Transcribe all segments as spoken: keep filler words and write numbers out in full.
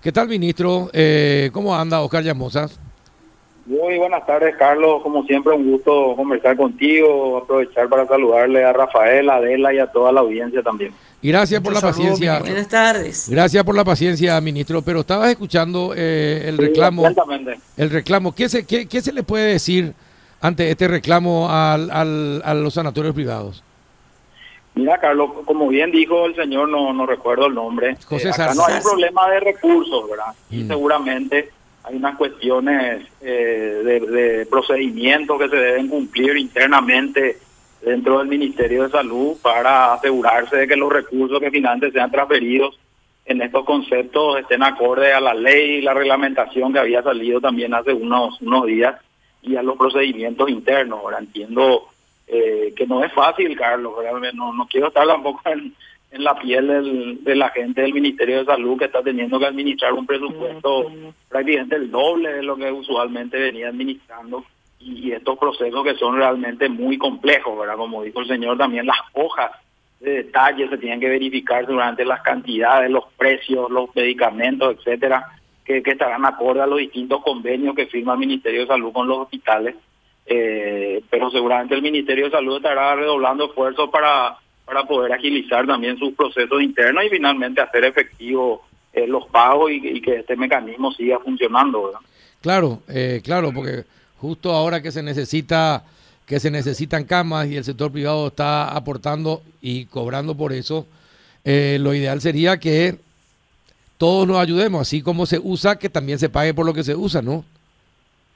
¿Qué tal, ministro? Eh, ¿Cómo anda Oscar Llamosas? Muy buenas tardes, Carlos. Como siempre, un gusto conversar contigo. Aprovechar para saludarle a Rafael, a Adela y a toda la audiencia también. Y gracias por la paciencia. Buenas tardes. Gracias por la paciencia, ministro. Pero estabas escuchando eh, el reclamo. Sí, exactamente. El reclamo. ¿Qué se, qué, qué se le puede decir ante este reclamo al, al, a los sanatorios privados? Mira, Carlos, como bien dijo el señor, no, no recuerdo el nombre, eh, acá no hay un problema de recursos, ¿verdad? Y mm. seguramente hay unas cuestiones eh, de, de procedimientos que se deben cumplir internamente dentro del Ministerio de Salud para asegurarse de que los recursos que finalmente sean transferidos en estos conceptos estén acorde a la ley y la reglamentación que había salido también hace unos, unos días y a los procedimientos internos, ¿verdad? Entiendo... Eh, que no es fácil, Carlos, no, no quiero estar tampoco en, en la piel del, de la gente del Ministerio de Salud que está teniendo que administrar un presupuesto mm-hmm. prácticamente el doble de lo que usualmente venía administrando y, y estos procesos que son realmente muy complejos, ¿verdad? Como dijo el señor, también las hojas de detalle se tienen que verificar durante las cantidades, los precios, los medicamentos, etcétera, que, que estarán acorde a los distintos convenios que firma el Ministerio de Salud con los hospitales. Eh, pero seguramente el Ministerio de Salud estará redoblando esfuerzos para, para poder agilizar también sus procesos internos y finalmente hacer efectivos eh, los pagos y, y que este mecanismo siga funcionando, ¿verdad? Claro, eh, claro, porque justo ahora que se necesita que se necesitan camas y el sector privado está aportando y cobrando por eso, eh, lo ideal sería que todos nos ayudemos, así como se usa, que también se pague por lo que se usa, ¿no?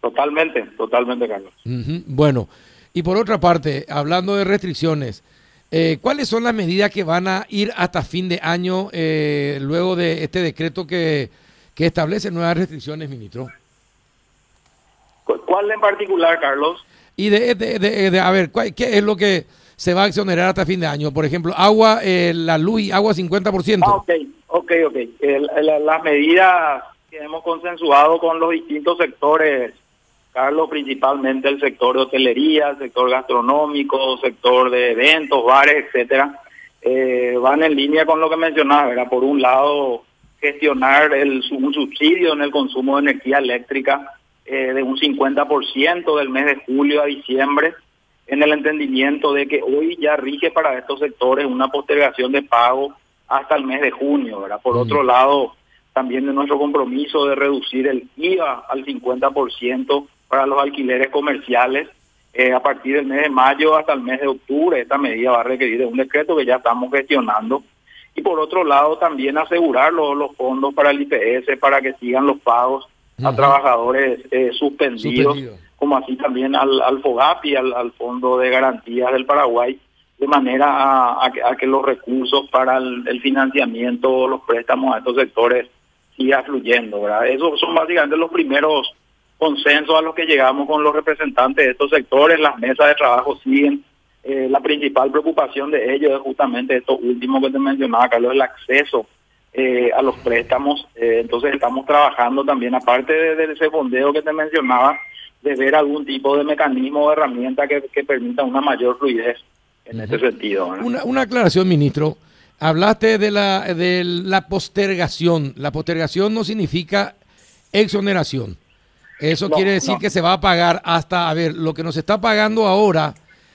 Totalmente, totalmente, Carlos. Uh-huh. Bueno, y por otra parte, hablando de restricciones, eh, ¿cuáles son las medidas que van a ir hasta fin de año eh, luego de este decreto que, que establece nuevas restricciones, ministro? ¿Cuál en particular, Carlos? Y de, de, de, de a ver, ¿qué es lo que se va a exonerar hasta fin de año? Por ejemplo, agua, eh, la luz y agua cincuenta por ciento. Ah, ok, ok, ok. Eh, la, la, las medidas que hemos consensuado con los distintos sectores, Carlos, principalmente el sector de hotelería, sector gastronómico, sector de eventos, bares, etcétera, eh, van en línea con lo que mencionaba, ¿verdad? Por un lado, gestionar el, un subsidio en el consumo de energía eléctrica eh, de un cincuenta por ciento del mes de julio a diciembre, en el entendimiento de que hoy ya rige para estos sectores una postergación de pago hasta el mes de junio, ¿verdad? Por mm. otro lado, también de nuestro compromiso de reducir el I V A al cincuenta por ciento para los alquileres comerciales eh, a partir del mes de mayo hasta el mes de octubre. Esta medida va a requerir de un decreto que ya estamos gestionando. Y por otro lado, también asegurar los, los fondos para el I P S para que sigan los pagos uh-huh. a trabajadores eh, suspendidos, Suspendido. como así también al, al FOGAPY, al, al Fondo de Garantías del Paraguay, de manera a, a, que, a que los recursos para el, el financiamiento, los préstamos a estos sectores siga fluyendo, ¿verdad? Esos son básicamente los primeros consensos a los que llegamos con los representantes de estos sectores. Las mesas de trabajo siguen. Eh, la principal preocupación de ellos es justamente esto último que te mencionaba, Carlos, el acceso eh, a los préstamos. Eh, entonces estamos trabajando también, aparte de, de ese fondeo que te mencionaba, de ver algún tipo de mecanismo o herramienta que, que permita una mayor fluidez en uh-huh. este sentido, ¿verdad? Una, una aclaración, ministro. Hablaste de la de la postergación. La postergación no significa exoneración. Eso no, quiere decir no. que se va a pagar hasta, a ver, lo que nos está pagando ahora,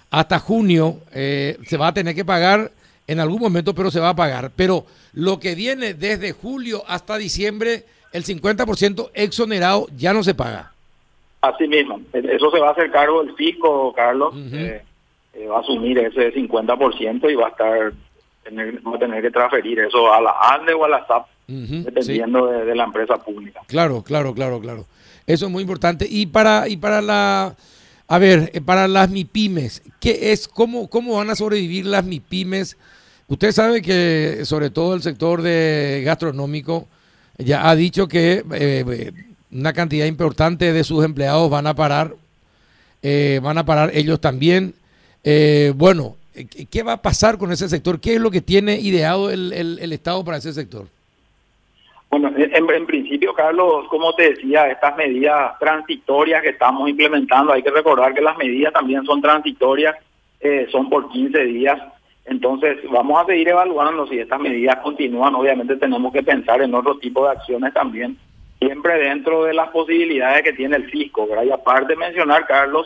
hasta junio, eh, se va a tener que pagar en algún momento, pero se va a pagar. Pero lo que viene desde julio hasta diciembre, el cincuenta por ciento exonerado ya no se paga. Así mismo. Eso se va a hacer cargo el fisco, Carlos. Uh-huh. eh, eh, va a asumir ese cincuenta por ciento y va a estar... va a tener que transferir eso a la ANDE o a la S A P, uh-huh, dependiendo sí. de, de la empresa pública. Claro, claro, claro, claro. Eso es muy importante. Y para y para la, a ver, para las MIPYMES, ¿qué es, cómo cómo van a sobrevivir las MIPYMES? Usted sabe que sobre todo el sector de gastronómico ya ha dicho que eh, una cantidad importante de sus empleados van a parar, eh, van a parar ellos también. Eh, bueno. ¿Qué va a pasar con ese sector? ¿Qué es lo que tiene ideado el, el, el Estado para ese sector? Bueno, en, en principio, Carlos, como te decía, estas medidas transitorias que estamos implementando, hay que recordar que las medidas también son transitorias, eh, son por quince días, Entonces, vamos a seguir evaluando si estas medidas continúan. Obviamente tenemos que pensar en otro tipo de acciones también, siempre dentro de las posibilidades que tiene el fisco, ¿verdad? Y aparte de mencionar, Carlos,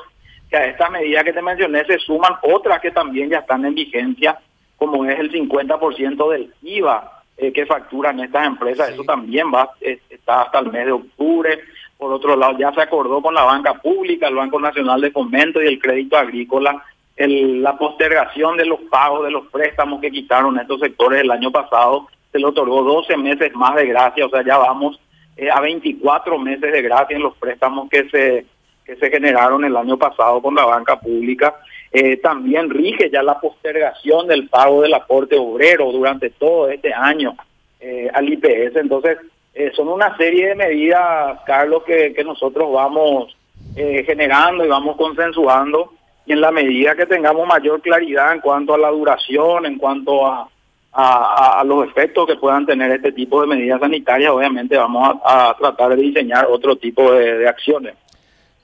que a estas medidas que te mencioné se suman otras que también ya están en vigencia, como es el cincuenta por ciento del I V A eh, que facturan estas empresas. Sí. Eso también va eh, está hasta el mes de octubre. Por otro lado, ya se acordó con la banca pública, el Banco Nacional de Fomento y el Crédito Agrícola, el, la postergación de los pagos de los préstamos que quitaron estos sectores el año pasado. Se le otorgó doce meses más de gracia, o sea, ya vamos eh, a veinticuatro meses de gracia en los préstamos que se que se generaron el año pasado con la banca pública. Eh, también rige ya la postergación del pago del aporte obrero durante todo este año eh, al I P S. Entonces, eh, son una serie de medidas, Carlos, que, que nosotros vamos eh, generando y vamos consensuando. Y en la medida que tengamos mayor claridad en cuanto a la duración, en cuanto a, a, a los efectos que puedan tener este tipo de medidas sanitarias, obviamente vamos a, a tratar de diseñar otro tipo de, de acciones.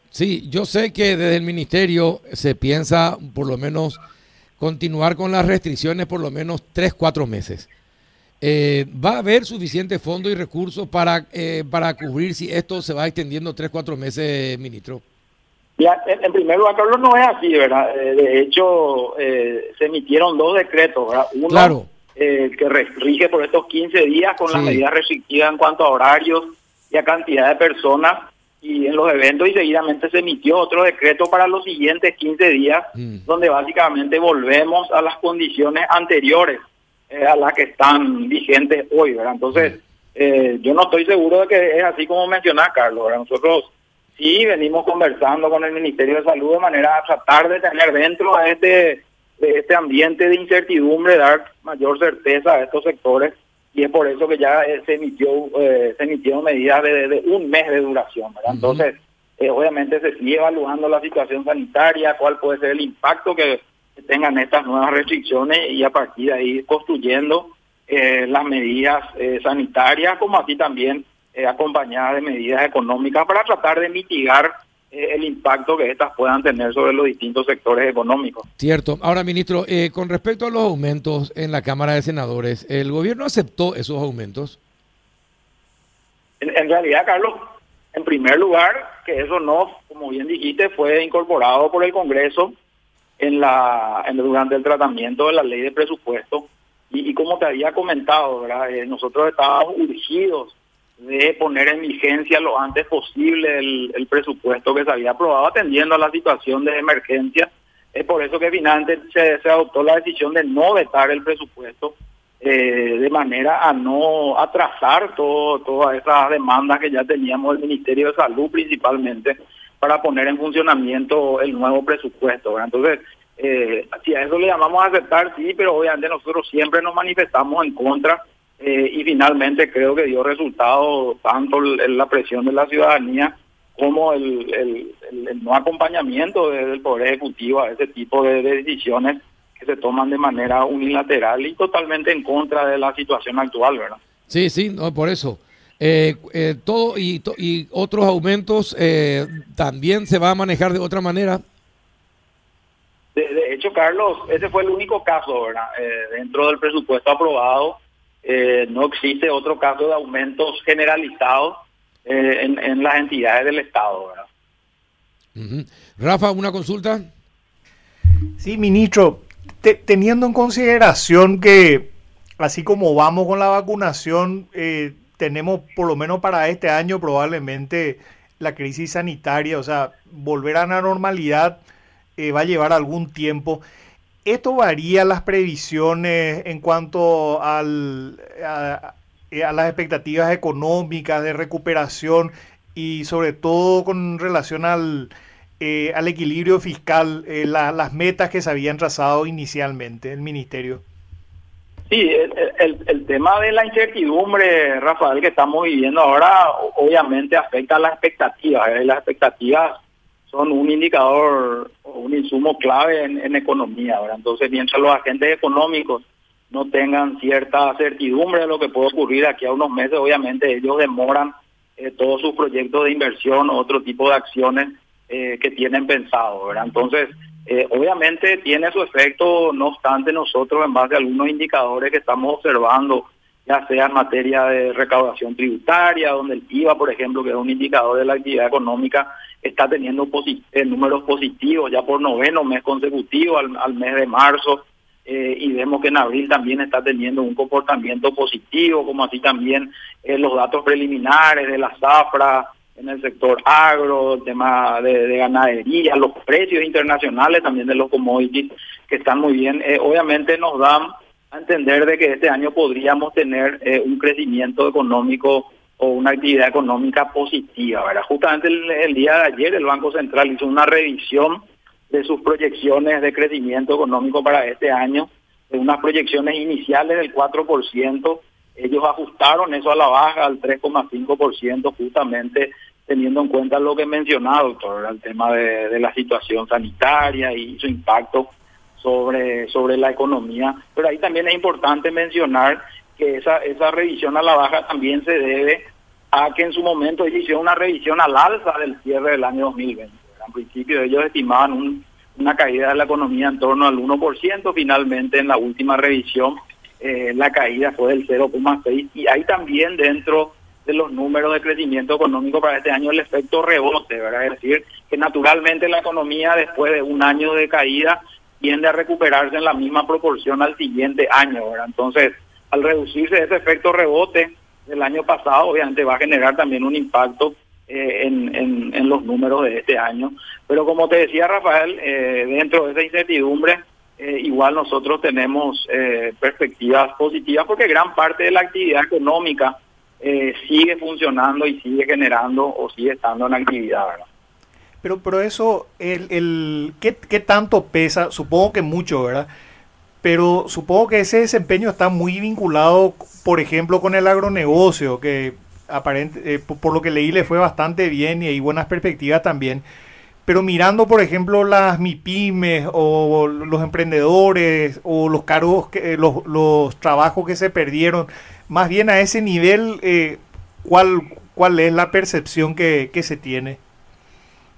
Sí, yo sé que desde el ministerio se piensa por lo menos continuar con las restricciones por lo menos tres, cuatro meses. Eh, ¿Va a haber suficiente fondos y recursos para eh, para cubrir si esto se va extendiendo tres, cuatro meses, ministro? Ya, en, en primer lugar, Carlos, no es así, ¿verdad? Eh, de hecho, eh, se emitieron dos decretos, ¿verdad? Uno claro. eh, que rige por estos quince días con sí. las medidas restrictivas en cuanto a horarios y a cantidad de personas y en los eventos, y seguidamente se emitió otro decreto para los siguientes quince días, mm. donde básicamente volvemos a las condiciones anteriores eh, a las que están vigentes hoy, ¿verdad? Entonces, mm. eh, yo no estoy seguro de que es así como mencionaba Carlos, ¿verdad? Nosotros sí venimos conversando con el Ministerio de Salud de manera a tratar de tener dentro de este, de este ambiente de incertidumbre, dar mayor certeza a estos sectores, y es por eso que ya se emitió eh, se emitieron medidas de, de un mes de duración, ¿verdad? Uh-huh. Entonces, eh, obviamente se sigue evaluando la situación sanitaria, cuál puede ser el impacto que tengan estas nuevas restricciones y a partir de ahí construyendo eh, las medidas eh, sanitarias, como así también eh, acompañadas de medidas económicas para tratar de mitigar eh, el impacto que estas puedan tener sobre los distintos sectores económicos. Cierto. Ahora, ministro, eh, con respecto a los aumentos en la Cámara de Senadores, ¿el gobierno aceptó esos aumentos? En, en realidad, Carlos, en primer lugar, que eso no, como bien dijiste, fue incorporado por el Congreso en la en, durante el tratamiento de la ley de presupuesto. Y, y como te había comentado, ¿verdad? Eh, nosotros estábamos urgidos de poner en vigencia lo antes posible el, el presupuesto que se había aprobado atendiendo a la situación de emergencia. Es por eso que finalmente se, se adoptó la decisión de no vetar el presupuesto eh, de manera a no atrasar todo, todas esas demandas que ya teníamos del Ministerio de Salud principalmente para poner en funcionamiento el nuevo presupuesto, ¿verdad? Entonces, eh, si a eso le llamamos a aceptar, sí, pero obviamente nosotros siempre nos manifestamos en contra. Eh, y finalmente creo que dio resultado tanto el, la presión de la ciudadanía como el, el, el, el no acompañamiento del Poder Ejecutivo a ese tipo de, de decisiones que se toman de manera unilateral y totalmente en contra de la situación actual, ¿verdad? Sí, sí, no, por eso. Eh, eh, todo y, to, y otros aumentos eh, también se va a manejar de otra manera. De, de hecho, Carlos, ese fue el único caso, ¿verdad? Eh, dentro del presupuesto aprobado. Eh, no existe otro caso de aumentos generalizados eh, en, en las entidades del Estado, ¿verdad? Uh-huh. Rafa, ¿una consulta? Sí, ministro, te, teniendo en consideración que así como vamos con la vacunación, eh, tenemos por lo menos para este año probablemente la crisis sanitaria, o sea, volver a la normalidad eh, va a llevar algún tiempo. ¿Esto varía las previsiones en cuanto al, a, a las expectativas económicas de recuperación y sobre todo con relación al, eh, al equilibrio fiscal, eh, la, las metas que se habían trazado inicialmente el Ministerio? Sí, el, el, el tema de la incertidumbre, Rafael, que estamos viviendo ahora, obviamente afecta a las expectativas, ¿eh? Las expectativas son un indicador, un insumo clave en, en economía, ¿verdad? Entonces, mientras los agentes económicos no tengan cierta certidumbre de lo que puede ocurrir aquí a unos meses, obviamente ellos demoran eh, todos sus proyectos de inversión o otro tipo de acciones eh, que tienen pensado, ¿verdad? Entonces, Eh, obviamente tiene su efecto, no obstante nosotros en base a algunos indicadores que estamos observando, ya sea en materia de recaudación tributaria, donde el I V A, por ejemplo, que es un indicador de la actividad económica, está teniendo posit- eh, números positivos ya por noveno mes consecutivo al, al mes de marzo, eh, y vemos que en abril también está teniendo un comportamiento positivo, como así también eh, los datos preliminares de la zafra, en el sector agro, el tema de, de ganadería, los precios internacionales también de los commodities que están muy bien. Eh, obviamente nos dan a entender de que este año podríamos tener eh, un crecimiento económico o una actividad económica positiva, ¿verdad? Justamente el, el día de ayer el Banco Central hizo una revisión de sus proyecciones de crecimiento económico para este año, de unas proyecciones iniciales del cuatro por ciento, ellos ajustaron eso a la baja al tres coma cinco por ciento, justamente teniendo en cuenta lo que mencionaba, doctor, el tema de, de la situación sanitaria y su impacto sobre, sobre la economía. Pero ahí también es importante mencionar que esa, esa revisión a la baja también se debe a que en su momento ellos hicieron una revisión al alza del cierre del año dos mil veinte. En principio ellos estimaban un, una caída de la economía en torno al uno por ciento, finalmente en la última revisión Eh, la caída fue del cero coma seis, y hay también dentro de los números de crecimiento económico para este año el efecto rebote, ¿verdad? Es decir, que naturalmente la economía después de un año de caída tiende a recuperarse en la misma proporción al siguiente año, ¿verdad? Entonces, al reducirse ese efecto rebote del año pasado, obviamente va a generar también un impacto eh, en, en, en los números de este año. Pero como te decía, Rafael, eh, dentro de esa incertidumbre, Eh, igual nosotros tenemos eh, perspectivas positivas porque gran parte de la actividad económica eh, sigue funcionando y sigue generando o sigue estando en actividad, ¿verdad? Pero, pero eso, el, el ¿qué, qué tanto pesa? Supongo que mucho, ¿verdad? Pero supongo que ese desempeño está muy vinculado, por ejemplo, con el agronegocio, que aparente, eh, por lo que leí le fue bastante bien y hay buenas perspectivas también. Pero mirando, por ejemplo, las MIPYMES o los emprendedores o los cargos, que, los, los trabajos que se perdieron, más bien a ese nivel, eh, ¿cuál cuál es la percepción que, que se tiene?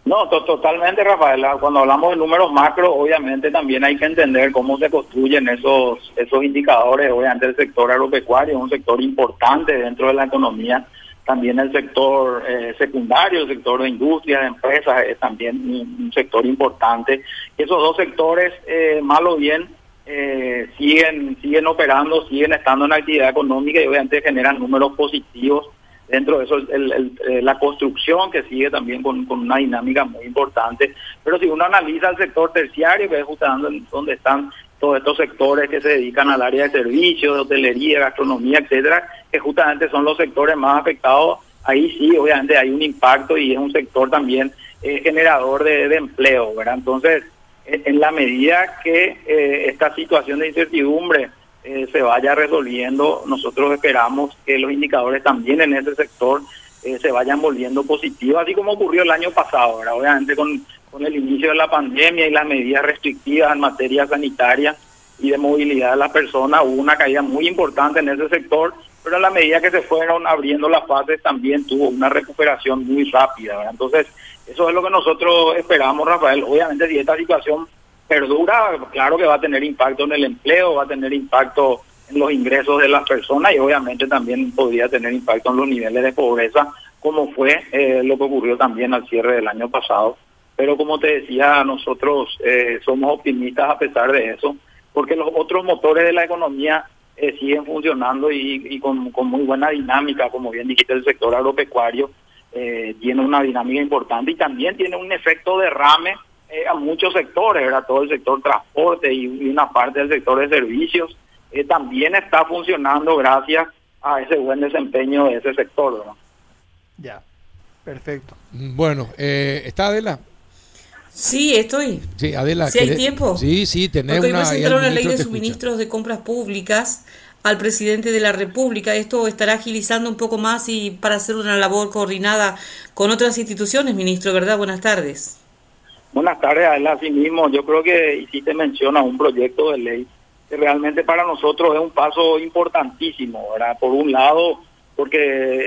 No, to- totalmente, Rafael. Cuando hablamos de números macro, obviamente también hay que entender cómo se construyen esos, esos indicadores. Obviamente el sector agropecuario es un sector importante dentro de la economía. También el sector eh, secundario, el sector de industria, de empresas, es también un, un sector importante. Esos dos sectores, eh, mal o bien, eh, siguen siguen operando, siguen estando en actividad económica y obviamente generan números positivos. Dentro de eso, el, el, el, la construcción que sigue también con, con una dinámica muy importante. Pero si uno analiza el sector terciario, que es justamente donde están todos estos sectores que se dedican al área de servicios, de hotelería, gastronomía, etcétera, que justamente son los sectores más afectados, ahí sí, obviamente hay un impacto y es un sector también eh, generador de, de empleo, ¿verdad? Entonces, en la medida que eh, esta situación de incertidumbre eh, se vaya resolviendo, nosotros esperamos que los indicadores también en ese sector eh, se vayan volviendo positivos, así como ocurrió el año pasado, ¿verdad? Obviamente con... con el inicio de la pandemia y las medidas restrictivas en materia sanitaria y de movilidad de las personas, hubo una caída muy importante en ese sector, pero a la medida que se fueron abriendo las fases también tuvo una recuperación muy rápida, ¿verdad? Entonces, eso es lo que nosotros esperamos, Rafael. Obviamente, si esta situación perdura, claro que va a tener impacto en el empleo, va a tener impacto en los ingresos de las personas y obviamente también podría tener impacto en los niveles de pobreza, como fue eh, lo que ocurrió también al cierre del año pasado. Pero como te decía, nosotros eh, somos optimistas a pesar de eso, porque los otros motores de la economía eh, siguen funcionando y, y con, con muy buena dinámica, como bien dijiste, el sector agropecuario eh, tiene una dinámica importante y también tiene un efecto derrame eh, a muchos sectores, ¿verdad? Todo el sector transporte y, y una parte del sector de servicios eh, también está funcionando gracias a ese buen desempeño de ese sector, ¿verdad? Ya, perfecto. Bueno, eh, ¿está Adela? Sí, estoy. Sí, Adela. Si hay tiempo. Sí, sí, tenemos una... Porque hoy presentaron la ley de suministros de compras públicas al presidente de la República. Esto estará agilizando un poco más y para hacer una labor coordinada con otras instituciones, ministro, ¿verdad? Buenas tardes. Buenas tardes, Adela. Así mismo, yo creo que hiciste mención a un proyecto de ley que realmente para nosotros es un paso importantísimo, ¿verdad? Por un lado, porque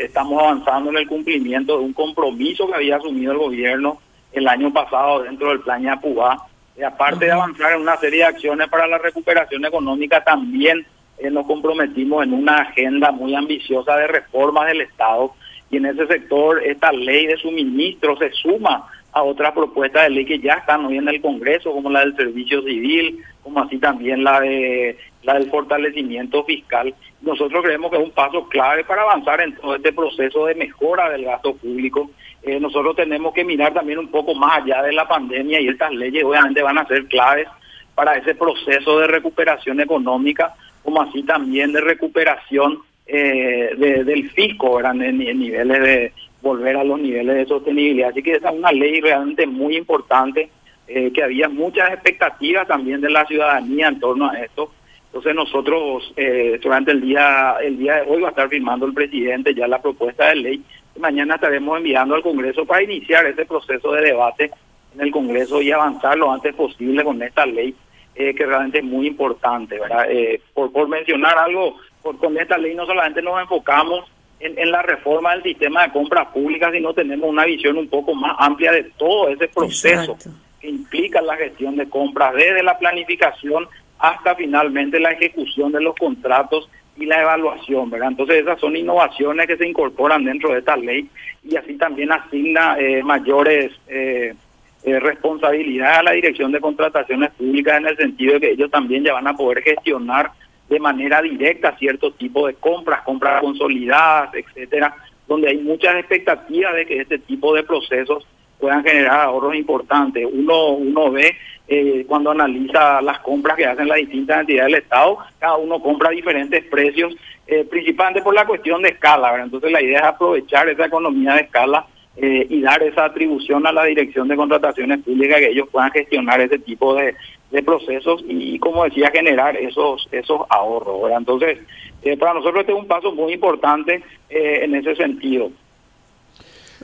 estamos avanzando en el cumplimiento de un compromiso que había asumido el gobierno el año pasado dentro del Plan Ñapu'ã, y aparte de avanzar en una serie de acciones para la recuperación económica, también eh, nos comprometimos en una agenda muy ambiciosa de reformas del Estado, y en ese sector esta ley de suministro se suma a otras propuestas de ley que ya están hoy en el Congreso, como la del servicio civil, como así también la de la del fortalecimiento fiscal. Nosotros creemos que es un paso clave para avanzar en todo este proceso de mejora del gasto público. Eh, nosotros tenemos que mirar también un poco más allá de la pandemia, y estas leyes obviamente van a ser claves para ese proceso de recuperación económica, como así también de recuperación eh, de, del fisco, en, en niveles de volver a los niveles de sostenibilidad. Así que esa es una ley realmente muy importante, eh, que había muchas expectativas también de la ciudadanía en torno a esto. Entonces nosotros eh, durante el día el día de hoy va a estar firmando el presidente ya la propuesta de ley. Mañana estaremos enviando al Congreso para iniciar ese proceso de debate en el Congreso y avanzar lo antes posible con esta ley, eh, que realmente es muy importante, ¿verdad? Eh, por, por mencionar algo, por, con esta ley no solamente nos enfocamos en, en la reforma del sistema de compras públicas, sino tenemos una visión un poco más amplia de todo ese proceso. Exacto. Que implica la gestión de compras, desde la planificación hasta finalmente la ejecución de los contratos y la evaluación, ¿verdad? Entonces esas son innovaciones que se incorporan dentro de esta ley, y así también asigna eh, mayores eh, eh, responsabilidades a la Dirección de Contrataciones Públicas, en el sentido de que ellos también ya van a poder gestionar de manera directa cierto tipo de compras, compras consolidadas, etcétera, donde hay muchas expectativas de que este tipo de procesos puedan generar ahorros importantes. Uno, uno ve eh, cuando analiza las compras que hacen las distintas entidades del Estado, cada uno compra a diferentes precios, eh, principalmente por la cuestión de escala, ¿verdad? Entonces la idea es aprovechar esa economía de escala eh, y dar esa atribución a la Dirección de Contrataciones Públicas, que ellos puedan gestionar ese tipo de, de procesos y, como decía, generar esos, esos ahorros, ¿verdad? Entonces eh, para nosotros este es un paso muy importante eh, en ese sentido.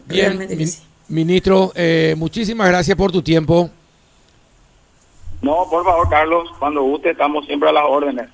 Bien, ministro, eh, muchísimas gracias por tu tiempo. No, por favor, Carlos, cuando guste, estamos siempre a las órdenes.